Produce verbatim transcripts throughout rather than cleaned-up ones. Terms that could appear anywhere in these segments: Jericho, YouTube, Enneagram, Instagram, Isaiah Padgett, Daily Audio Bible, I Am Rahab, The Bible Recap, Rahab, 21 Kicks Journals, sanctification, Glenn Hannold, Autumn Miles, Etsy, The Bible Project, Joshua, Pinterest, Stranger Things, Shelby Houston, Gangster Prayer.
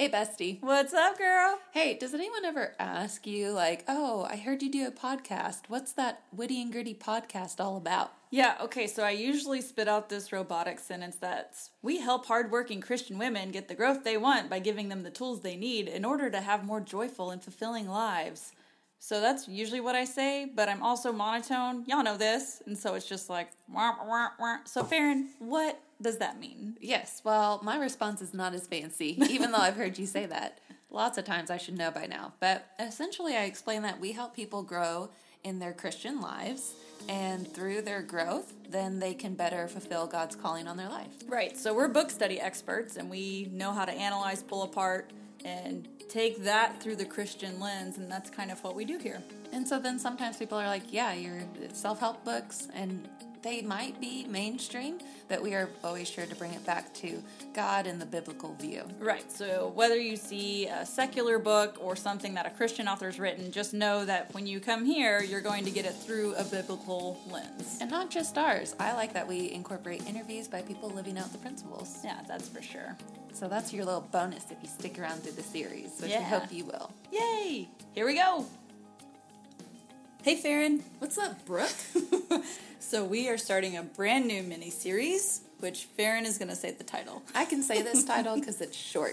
Hey, bestie. What's up, girl? Hey, does anyone ever ask you, like, oh, I heard you do a podcast. What's that Witty and Gritty podcast all about? Yeah, okay, so I usually spit out this robotic sentence that's, we help hardworking Christian women get the growth they want by giving them the tools they need in order to have more joyful and fulfilling lives. So that's usually what I say, but I'm also monotone. Y'all know this. And so it's just like, wah, wah, wah. So Farron, what does that mean? Yes, well, my response is not as fancy, even though I've heard you say that. Lots of times I should know by now. But essentially I explain that we help people grow in their Christian lives, and through their growth, then they can better fulfill God's calling on their life. Right, so we're book study experts, and we know how to analyze, pull apart, and take that through the Christian lens, and that's kind of what we do here. And so then sometimes people are like, yeah, your self-help books, and they might be mainstream, but we are always sure to bring it back to God and the biblical view. Right, so whether you see a secular book or something that a Christian author's written, just know that when you come here, you're going to get it through a biblical lens. And not just ours. I like that we incorporate interviews by people living out the principles. Yeah, that's for sure. So that's your little bonus if you stick around through the series, which yeah. I hope you will. Yay! Here we go! Hey, Farron. What's up, Brooke? So we are starting a brand new mini-series, which Farron is going to say the title. I can say this title because it's short.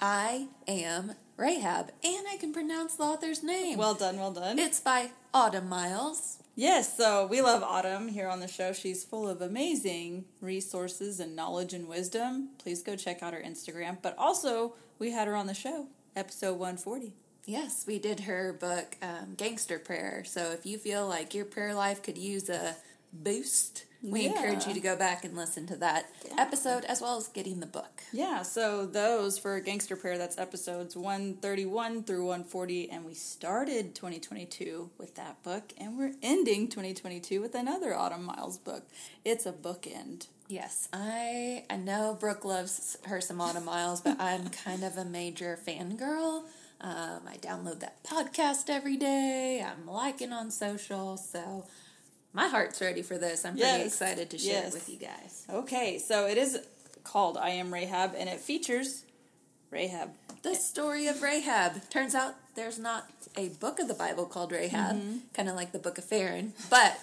I Am Rahab, and I can pronounce the author's name. Well done, well done. It's by Autumn Miles. Yes, so we love Autumn here on the show. She's full of amazing resources and knowledge and wisdom. Please go check out her Instagram. But also, we had her on the show, episode one forty. Yes, we did her book, um, Gangster Prayer. So if you feel like your prayer life could use a boost, we yeah. encourage you to go back and listen to that yeah. episode as well as getting the book. Yeah, so those for Gangster Prayer, that's episodes one thirty-one through one forty. And we started twenty twenty-two with that book, and we're ending twenty twenty-two with another Autumn Miles book. It's a bookend. Yes, I, I know Brooke loves her some Autumn Miles, but I'm kind of a major fangirl. Um, I download that podcast every day. I'm liking on social, so my heart's ready for this. I'm yes. pretty excited to share yes. it with you guys. Okay, so it is called I Am Rahab, and it features Rahab. The story of Rahab. Turns out there's not a book of the Bible called Rahab, mm-hmm. kind of like the Book of Farron, but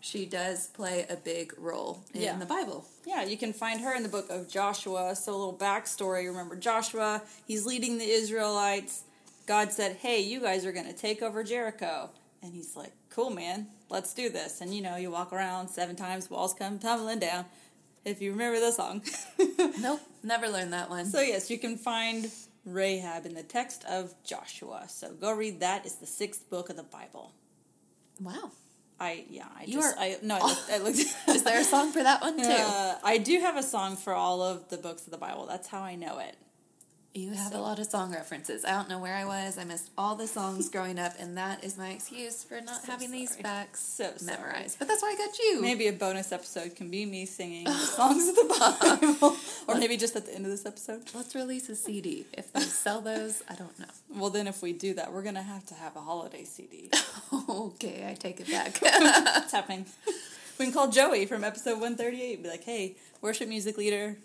she does play a big role in yeah. the Bible. Yeah, you can find her in the book of Joshua. So a little backstory. Remember Joshua, he's leading the Israelites. God said, hey, you guys are going to take over Jericho. And he's like, cool, man, let's do this. And, you know, you walk around seven times, walls come tumbling down. If you remember the song. Nope, never learned that one. So, yes, you can find Rahab in the text of Joshua. So go read that. It's the sixth book of the Bible. Wow. I, yeah, I you just, are, I, no, I looked, I looked. Is there a song for that one, too? Uh, I do have a song for all of the books of the Bible. That's how I know it. You have so. a lot of song references. I don't know where I was. I missed all the songs growing up, and that is my excuse for not so having sorry. these facts so memorized. Sorry. But that's why I got you. Maybe a bonus episode can be me singing the songs of the Bible. Or maybe just at the end of this episode. Let's release a C D. If they sell those, I don't know. Well, then if we do that, we're going to have to have a holiday C D. Okay, I take it back. It's happening. We can call Joey from episode one thirty-eight and be like, hey, worship music leader,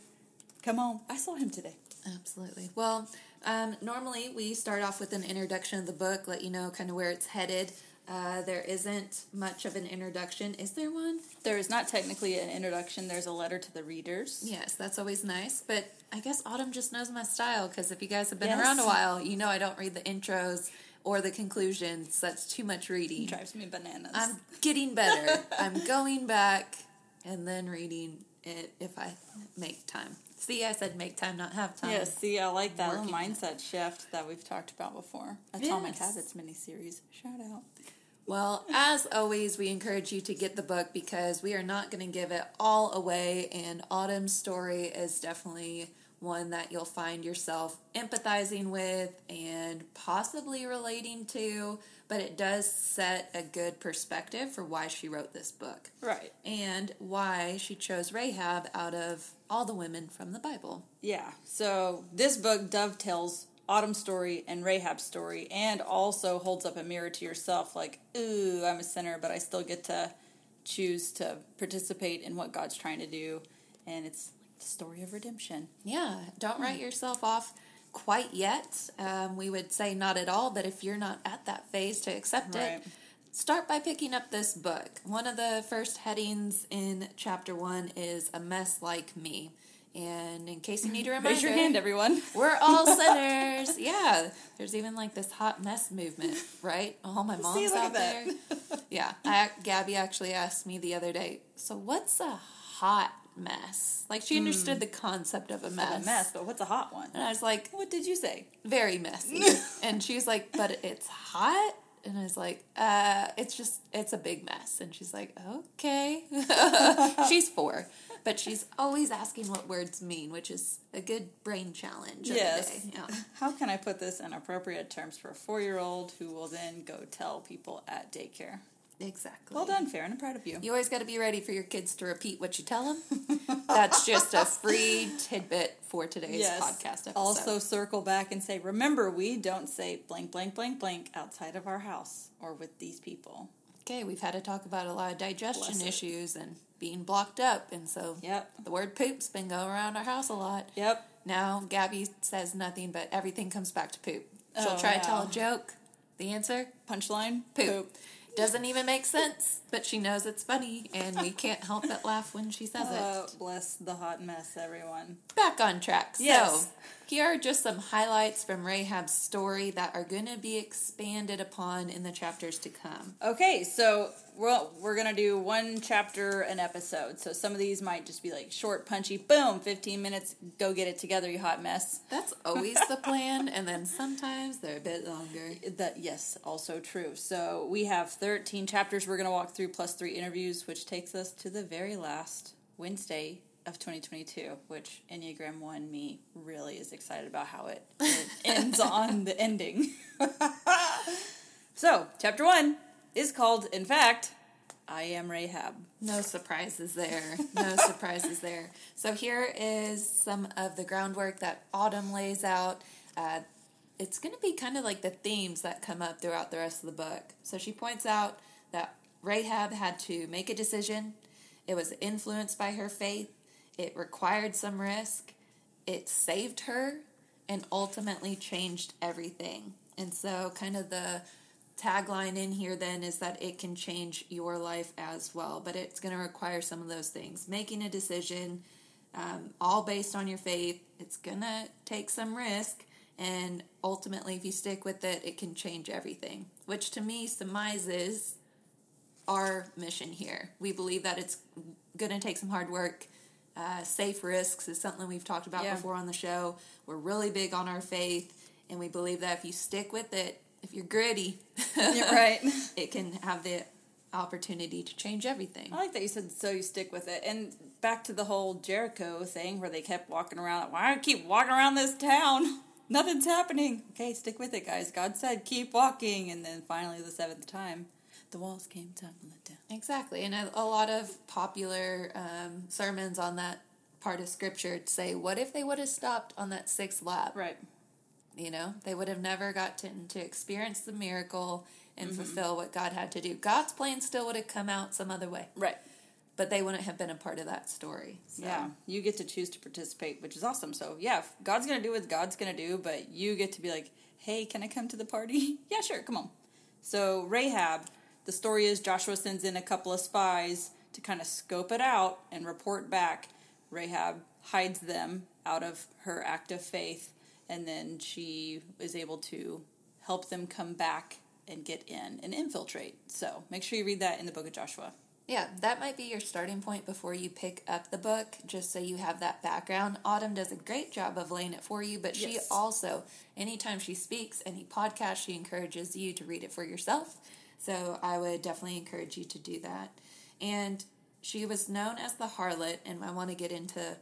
come home. I saw him today. Absolutely. Well, um, normally we start off with an introduction of the book, let you know kind of where it's headed. Uh, there isn't much of an introduction. Is there one? There is not technically an introduction. There's a letter to the readers. Yes, that's always nice. But I guess Autumn just knows my style, because if you guys have been yes. around a while, you know I don't read the intros or the conclusions. That's too much reading. It drives me bananas. I'm getting better. I'm going back and then reading it if I make time. See, I said make time, not have time. Yeah, see, I like that little mindset it. shift that we've talked about before. Atomic yes. Habits miniseries. Shout out. Well, as always, we encourage you to get the book because we are not going to give it all away, and Autumn's story is definitely one that you'll find yourself empathizing with and possibly relating to, but it does set a good perspective for why she wrote this book. Right. And why she chose Rahab out of all the women from the Bible. Yeah, so this book dovetails Autumn's story and Rahab's story, and also holds up a mirror to yourself, like, ooh, I'm a sinner, but I still get to choose to participate in what God's trying to do, and it's the story of redemption. Yeah, don't write yourself off quite yet. Um, we would say not at all, but if you're not at that phase to accept right. it, start by picking up this book. One of the first headings in chapter one is A Mess Like Me. And in case you need a reminder, raise your hand, everyone. We're all sinners. Yeah. There's even like this hot mess movement, right? All my mom's See, out there. Yeah. I, Gabby actually asked me the other day, so what's a hot mess? Like she understood mm. the concept of a mess. A mess, but what's a hot one? And I was like, what did you say? Very messy. And she was like, but it's hot? And I was like, uh, it's just, it's a big mess. And she's like, okay. She's four. But she's always asking what words mean, which is a good brain challenge. Yes. Every day. Yeah. How can I put this in appropriate terms for a four-year-old who will then go tell people at daycare? Exactly. Well done, Farron. I'm proud of you. You always got to be ready for your kids to repeat what you tell them. That's just a free tidbit for today's yes. podcast episode. Also circle back and say, remember, we don't say blank, blank, blank, blank outside of our house or with these people. Okay, we've had to talk about a lot of digestion issues and being blocked up, and so yep. the word poop's been going around our house a lot. Yep. Now Gabby says nothing, but everything comes back to poop. She'll oh, try wow. to tell a joke. The answer? Punchline? Poop. poop. Doesn't even make sense, but she knows it's funny, and we can't help but laugh when she says oh, it. Bless the hot mess, everyone. Back on track. Yes. So, here are just some highlights from Rahab's story that are going to be expanded upon in the chapters to come. Okay, so we're, we're going to do one chapter an episode, so some of these might just be like short, punchy, boom, fifteen minutes, go get it together, you hot mess. That's always the plan, and then sometimes they're a bit longer. That, yes, also true. So, we have thirteen chapters we're going to walk through, plus three interviews, which takes us to the very last Wednesday of twenty twenty-two, which Enneagram one me really is excited about how it, it ends on the ending. So, chapter one is called, in fact, I Am Rahab. No surprises there. No surprises there. So here is some of the groundwork that Autumn lays out. Uh, It's going to be kind of like the themes that come up throughout the rest of the book. So she points out that Rahab had to make a decision. It was influenced by her faith. It required some risk. It saved her and ultimately changed everything. And so kind of the tagline in here then is that it can change your life as well. But it's going to require some of those things. Making a decision, um, all based on your faith. It's going to take some risk. And ultimately, if you stick with it, it can change everything, which to me surmises our mission here. We believe that it's going to take some hard work. Uh, safe risks is something we've talked about yeah. before on the show. We're really big on our faith, and we believe that if you stick with it, if you're gritty, you're right. it can have the opportunity to change everything. I like that you said, so you stick with it. And back to the whole Jericho thing where they kept walking around, why do I keep walking around this town? Nothing's happening. Okay, stick with it, guys. God said, keep walking. And then finally, the seventh time, the walls came tumbling down. Exactly. And a, a lot of popular um, sermons on that part of Scripture say, what if they would have stopped on that sixth lap? Right. You know, they would have never gotten to experience the miracle and mm-hmm. fulfill what God had to do. God's plan still would have come out some other way. Right. But they wouldn't have been a part of that story. So. Yeah, you get to choose to participate, which is awesome. So, yeah, God's going to do what God's going to do, but you get to be like, hey, can I come to the party? Yeah, sure, come on. So, Rahab, the story is Joshua sends in a couple of spies to kind of scope it out and report back. Rahab hides them out of her act of faith, and then she is able to help them come back and get in and infiltrate. So, make sure you read that in the book of Joshua. Yeah, that might be your starting point before you pick up the book, just so you have that background. Autumn does a great job of laying it for you, but yes. she also, anytime she speaks, any podcast, she encourages you to read it for yourself. So I would definitely encourage you to do that. And she was known as the harlot, and I want to get into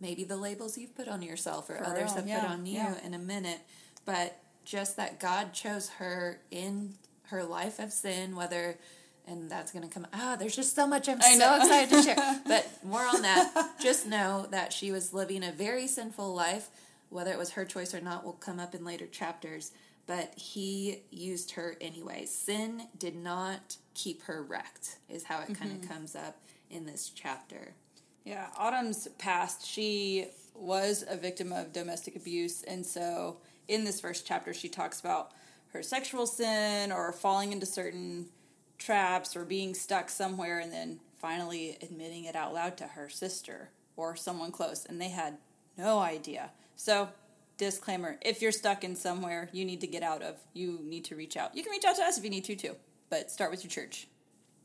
maybe the labels you've put on yourself or for others real. have yeah. put on you yeah. in a minute. But just that God chose her in her life of sin, whether... And that's going to come... Ah, oh, there's just so much I'm I so know. excited to share. But more on that. Just know that she was living a very sinful life. Whether it was her choice or not will come up in later chapters. But he used her anyway. Sin did not keep her wrecked, is how it kind of mm-hmm. comes up in this chapter. Yeah, Autumn's past, she was a victim of domestic abuse, and so in this first chapter she talks about her sexual sin or falling into certain traps or being stuck somewhere and then finally admitting it out loud to her sister or someone close, and they had no idea. So, disclaimer, if you're stuck in somewhere you need to get out of, you need to reach out. You can reach out to us if you need to, too, but start with your church.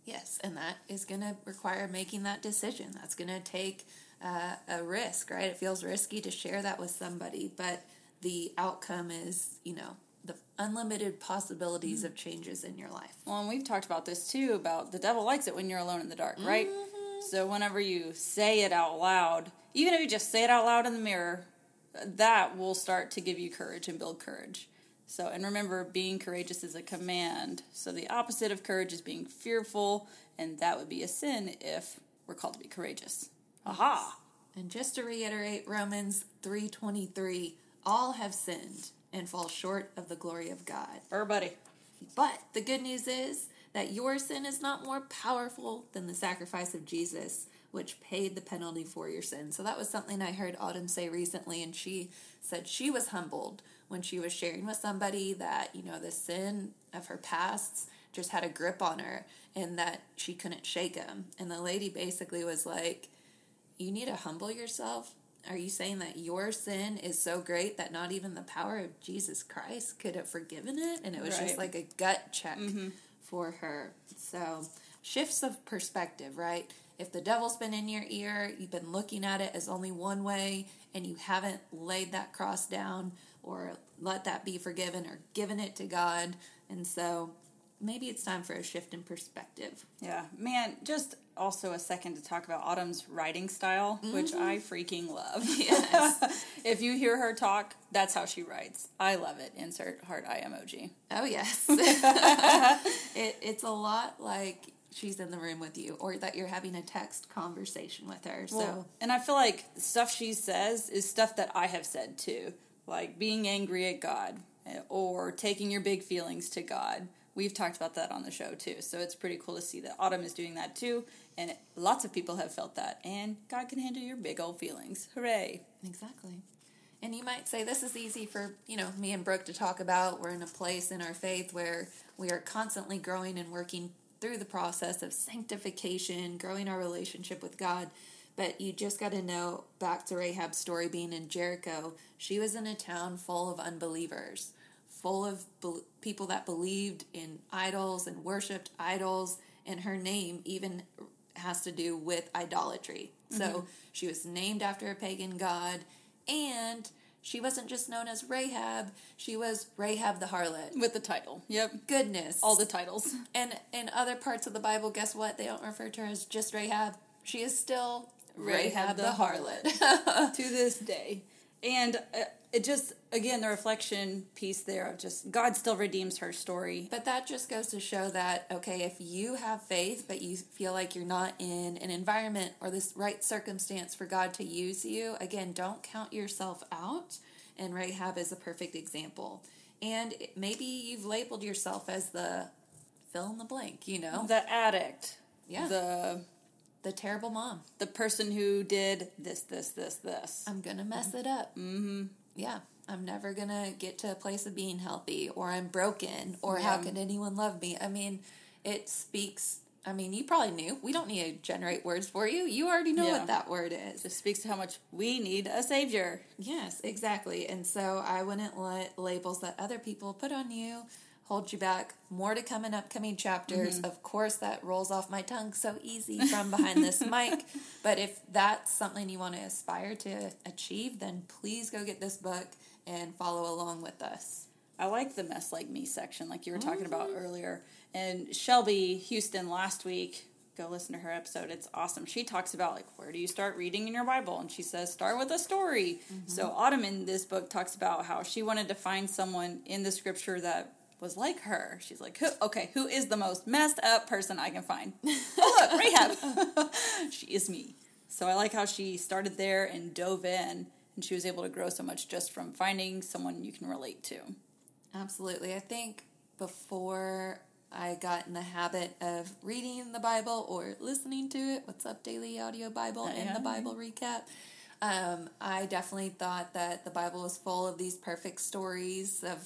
Yes, and that is going to require making that decision. That's going to take uh, a risk, right? It feels risky to share that with somebody, but the outcome is, you know, the unlimited possibilities mm-hmm. of changes in your life. Well, and we've talked about this, too, about the devil likes it when you're alone in the dark, right? Mm-hmm. So whenever you say it out loud, even if you just say it out loud in the mirror, that will start to give you courage and build courage. So, and remember, being courageous is a command. So the opposite of courage is being fearful, and that would be a sin if we're called to be courageous. Aha! And just to reiterate, Romans three twenty-three, all have sinned and fall short of the glory of God. Everybody. But the good news is that your sin is not more powerful than the sacrifice of Jesus, which paid the penalty for your sin. So that was something I heard Autumn say recently, and she said she was humbled when she was sharing with somebody that, you know, the sin of her past just had a grip on her and that she couldn't shake him. And the lady basically was like, you need to humble yourself? Are you saying that your sin is so great that not even the power of Jesus Christ could have forgiven it? And it was right. just like a gut check mm-hmm. for her. So shifts of perspective, right? If the devil's been in your ear, you've been looking at it as only one way, and you haven't laid that cross down or let that be forgiven or given it to God. And so maybe it's time for a shift in perspective. Yeah. Man, just also a second to talk about Autumn's writing style, mm-hmm. which I freaking love. Yes. If you hear her talk, that's how she writes. I love it. Insert heart eye emoji. Oh, yes. it, it's a lot like she's in the room with you, or that you're having a text conversation with her. So, well, and I feel like stuff she says is stuff that I have said too, like being angry at God or taking your big feelings to God. We've talked about that on the show too, so it's pretty cool to see that Autumn is doing that too, and lots of people have felt that, and God can handle your big old feelings. Hooray. Exactly. And you might say, this is easy for, you know, me and Brooke to talk about. We're in a place in our faith where we are constantly growing and working through the process of sanctification, growing our relationship with God. But you just got to know, back to Rahab's story being in Jericho, she was in a town full of unbelievers, full of be- people that believed in idols and worshipped idols, and her name even has to do with idolatry. Mm-hmm. So she was named after a pagan god, and she wasn't just known as Rahab, she was Rahab the harlot. With the title. Yep. Goodness. All the titles. And in other parts of the Bible, guess what? They don't refer to her as just Rahab. She is still Rahab, Rahab the, the harlot. harlot. To this day. And it just, again, the reflection piece there of just, God still redeems her story. But that just goes to show that, okay, if you have faith, but you feel like you're not in an environment or this right circumstance for God to use you, again, don't count yourself out. And Rahab is a perfect example. And maybe you've labeled yourself as the fill in the blank, you know? The addict. Yeah. The... The terrible mom. The person who did this, this, this, this. I'm going to mess it up. Mm-hmm. Yeah. I'm never going to get to a place of being healthy, or I'm broken, or yeah. how can anyone love me? I mean, it speaks. I mean, you probably knew. We don't need to generate words for you. You already know yeah. what that word is. It speaks to how much we need a savior. Yes, exactly. And so I wouldn't let labels that other people put on you hold you back. More to come in upcoming chapters. Mm-hmm. Of course, that rolls off my tongue so easy from behind this mic. But if that's something you want to aspire to achieve, then please go get this book and follow along with us. I like the mess like me section, like you were talking mm-hmm. about earlier. And Shelby Houston last week, go listen to her episode. It's awesome. She talks about, like, where do you start reading in your Bible? And she says, start with a story. Mm-hmm. So Autumn in this book talks about how she wanted to find someone in the scripture that was like her. She's like, who, okay, who is the most messed up person I can find? Oh, look, Rahab. She is me. So I like how she started there and dove in, and she was able to grow so much just from finding someone you can relate to. Absolutely. I think before I got in the habit of reading the Bible or listening to it. What's up, Daily Audio Bible I and am. The Bible Recap. Um, I definitely thought that the Bible was full of these perfect stories of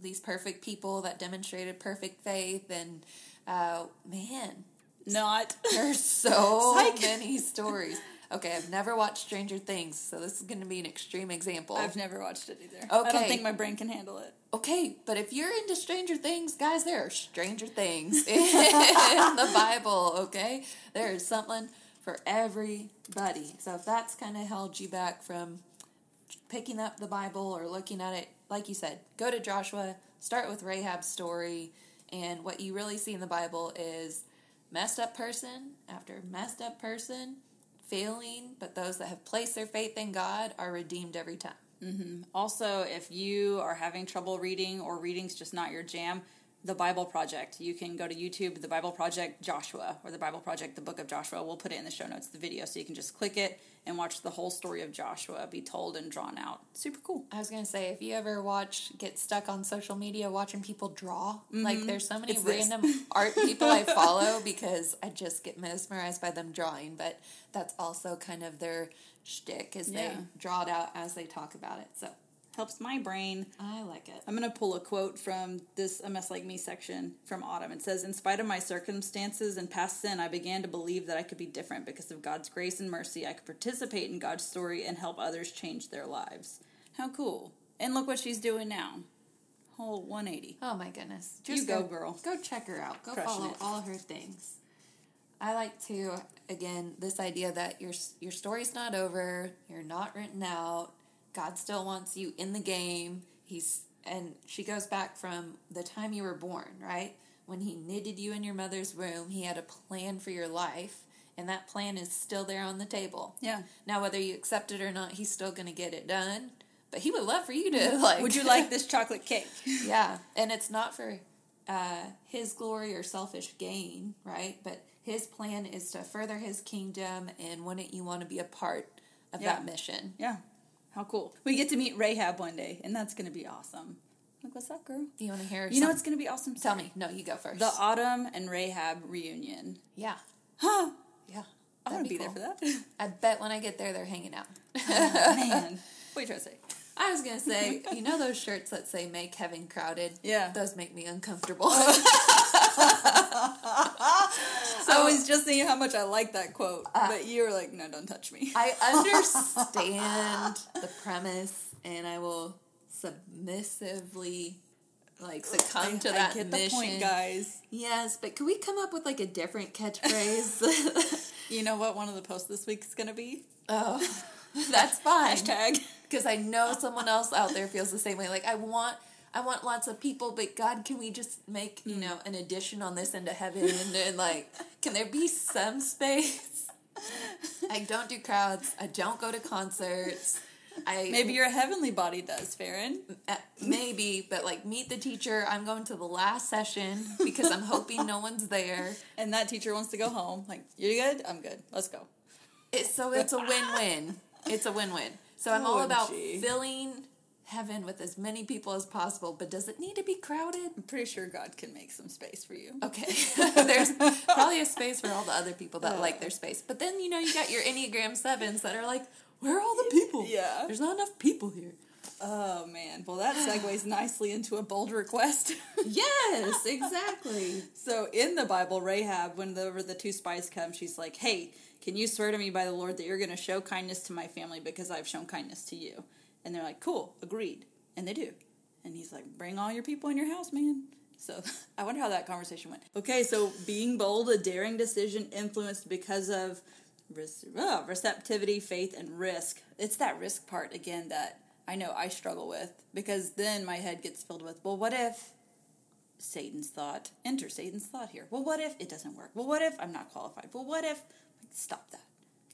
these perfect people that demonstrated perfect faith, and uh, man, not there's so Psych. many stories. Okay, I've never watched Stranger Things, so this is going to be an extreme example. I've never watched it either. Okay. I don't think my brain can handle it. Okay, but if you're into Stranger Things, guys, there are Stranger Things in the Bible, okay? There is something for everybody. So if that's kind of held you back from picking up the Bible or looking at it, like you said, go to Joshua, start with Rahab's story, and what you really see in the Bible is messed up person after messed up person, failing, but those that have placed their faith in God are redeemed every time. Mm-hmm. Also, if you are having trouble reading or reading's just not your jam, The Bible Project. You can go to YouTube, The Bible Project Joshua, or The Bible Project, The Book of Joshua. We'll put it in the show notes, the video, so you can just click it and watch the whole story of Joshua be told and drawn out. Super cool. I was going to say, if you ever watch, get stuck on social media watching people draw, mm-hmm. like there's so many it's random art people I follow because I just get mesmerized by them drawing, but that's also kind of their shtick is yeah. they draw it out as they talk about it, so. Helps my brain. I like it. I'm going to pull a quote from this A Mess Like Me section from Autumn. It says, "In spite of my circumstances and past sin, I began to believe that I could be different. Because of God's grace and mercy, I could participate in God's story and help others change their lives." How cool. And look what she's doing now. Whole one eighty. Oh, my goodness. Just you go, go, girl. Go check her out. Go Crushing follow it. all her things. I like to, again, this idea that your your story's not over. You're not written out. God still wants you in the game. He's and she goes back from the time you were born, right? When he knitted you in your mother's womb, he had a plan for your life, and that plan is still there on the table. Yeah. Now, whether you accept it or not, he's still going to get it done. But he would love for you to like. Would you like this chocolate cake? Yeah, and it's not for uh, his glory or selfish gain, right? But his plan is to further his kingdom, and wouldn't you want to be a part of yeah. that mission? Yeah. How cool. We get to meet Rahab one day, and that's going to be awesome. Like, what's up, girl? Do you want to hear? You something? know what's going to be awesome? Tell Sorry. me. No, you go first. The Autumn and Rahab reunion. Yeah. Huh. Yeah. I want to be, be cool. there for that. I bet when I get there, they're hanging out. Oh, man. What are you trying to say? I was going to say, you know those shirts that say, "Make Heaven Crowded"? Yeah. Those make me uncomfortable. So I was just thinking how much I like that quote, uh, but you were like, no, don't touch me. I understand the premise, and I will submissively, like, succumb I, to that mission. I get the mission. point, guys. Yes, but could we come up with, like, a different catchphrase? You know what one of the posts this week's going to be? Oh, that's fine. Hashtag. Because I know someone else out there feels the same way. Like, I want... I want lots of people, but God, can we just make, you know, an addition on this into heaven? And, and like, can there be some space? I don't do crowds. I don't go to concerts. I Maybe your heavenly body does, Farron. Maybe, but like, meet the teacher. I'm going to the last session because I'm hoping no one's there. And that teacher wants to go home. Like, you good? I'm good. Let's go. It's, so it's a win-win. It's a win-win. So I'm all about O M G. filling... heaven with as many people as possible, but does it need to be crowded? I'm pretty sure God can make some space for you. Okay. There's probably a space for all the other people that uh, like their space. But then, you know, you got your Enneagram sevens that are like, where are all the people? Yeah. There's not enough people here. Oh, man. Well, that segues nicely into a bold request. Yes, exactly. So, in the Bible, Rahab, whenever the two spies come, she's like, "Hey, can you swear to me by the Lord that you're going to show kindness to my family because I've shown kindness to you?" And they're like, "Cool, agreed." And they do. And he's like, "Bring all your people in your house, man." So I wonder how that conversation went. Okay, so being bold, a daring decision influenced because of receptivity, faith, and risk. It's that risk part, again, that I know I struggle with. Because then my head gets filled with, well, what if Satan's thought, enter Satan's thought here. Well, what if it doesn't work? Well, what if I'm not qualified? Well, what if, like, stop that.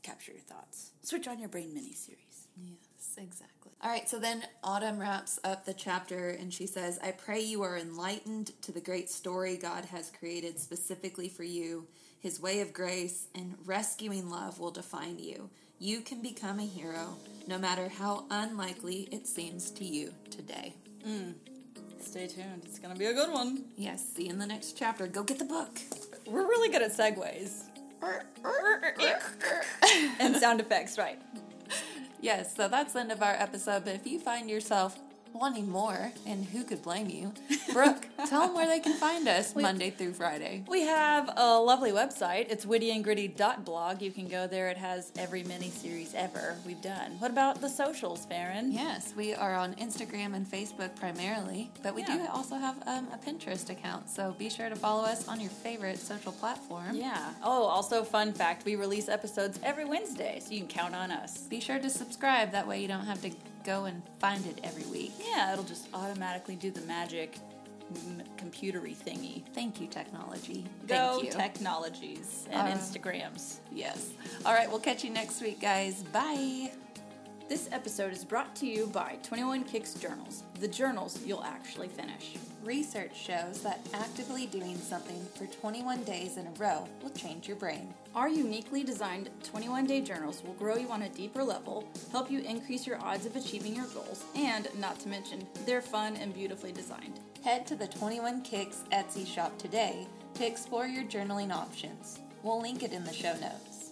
Capture your thoughts. Switch on your brain mini-series. Yes, exactly. All right, so then Autumn wraps up the chapter, and she says, "I pray you are enlightened to the great story God has created specifically for you. His way of grace and rescuing love will define you. You can become a hero, no matter how unlikely it seems to you today." Mm. Stay tuned. It's going to be a good one. Yes. See you in the next chapter. Go get the book. We're really good at segues. And sound effects, right. Yes, so that's the end of our episode. But if you find yourself wanting more, and who could blame you, Brooke, tell them where they can find us we, Monday through Friday. We have a lovely website. It's witty and gritty dot blog. You can go there. It has every mini-series ever we've done. What about the socials, Farron? Yes, we are on Instagram and Facebook primarily, but we yeah. do also have um, a Pinterest account, so be sure to follow us on your favorite social platform. Yeah. Oh, also, fun fact, we release episodes every Wednesday, so you can count on us. Be sure to subscribe. That way you don't have to go and find it every week. Yeah, it'll just automatically do the magic m- computery thingy. Thank you, technology. Go Thank you. Technologies and uh, Instagrams. Yes. All right, we'll catch you next week, guys. Bye. This episode is brought to you by twenty-one Kicks Journals, the journals you'll actually finish. Research shows that actively doing something for twenty-one days in a row will change your brain. Our uniquely designed twenty-one day journals will grow you on a deeper level, help you increase your odds of achieving your goals, and, not to mention, they're fun and beautifully designed. Head to the twenty-one Kicks Etsy shop today to explore your journaling options. We'll link it in the show notes.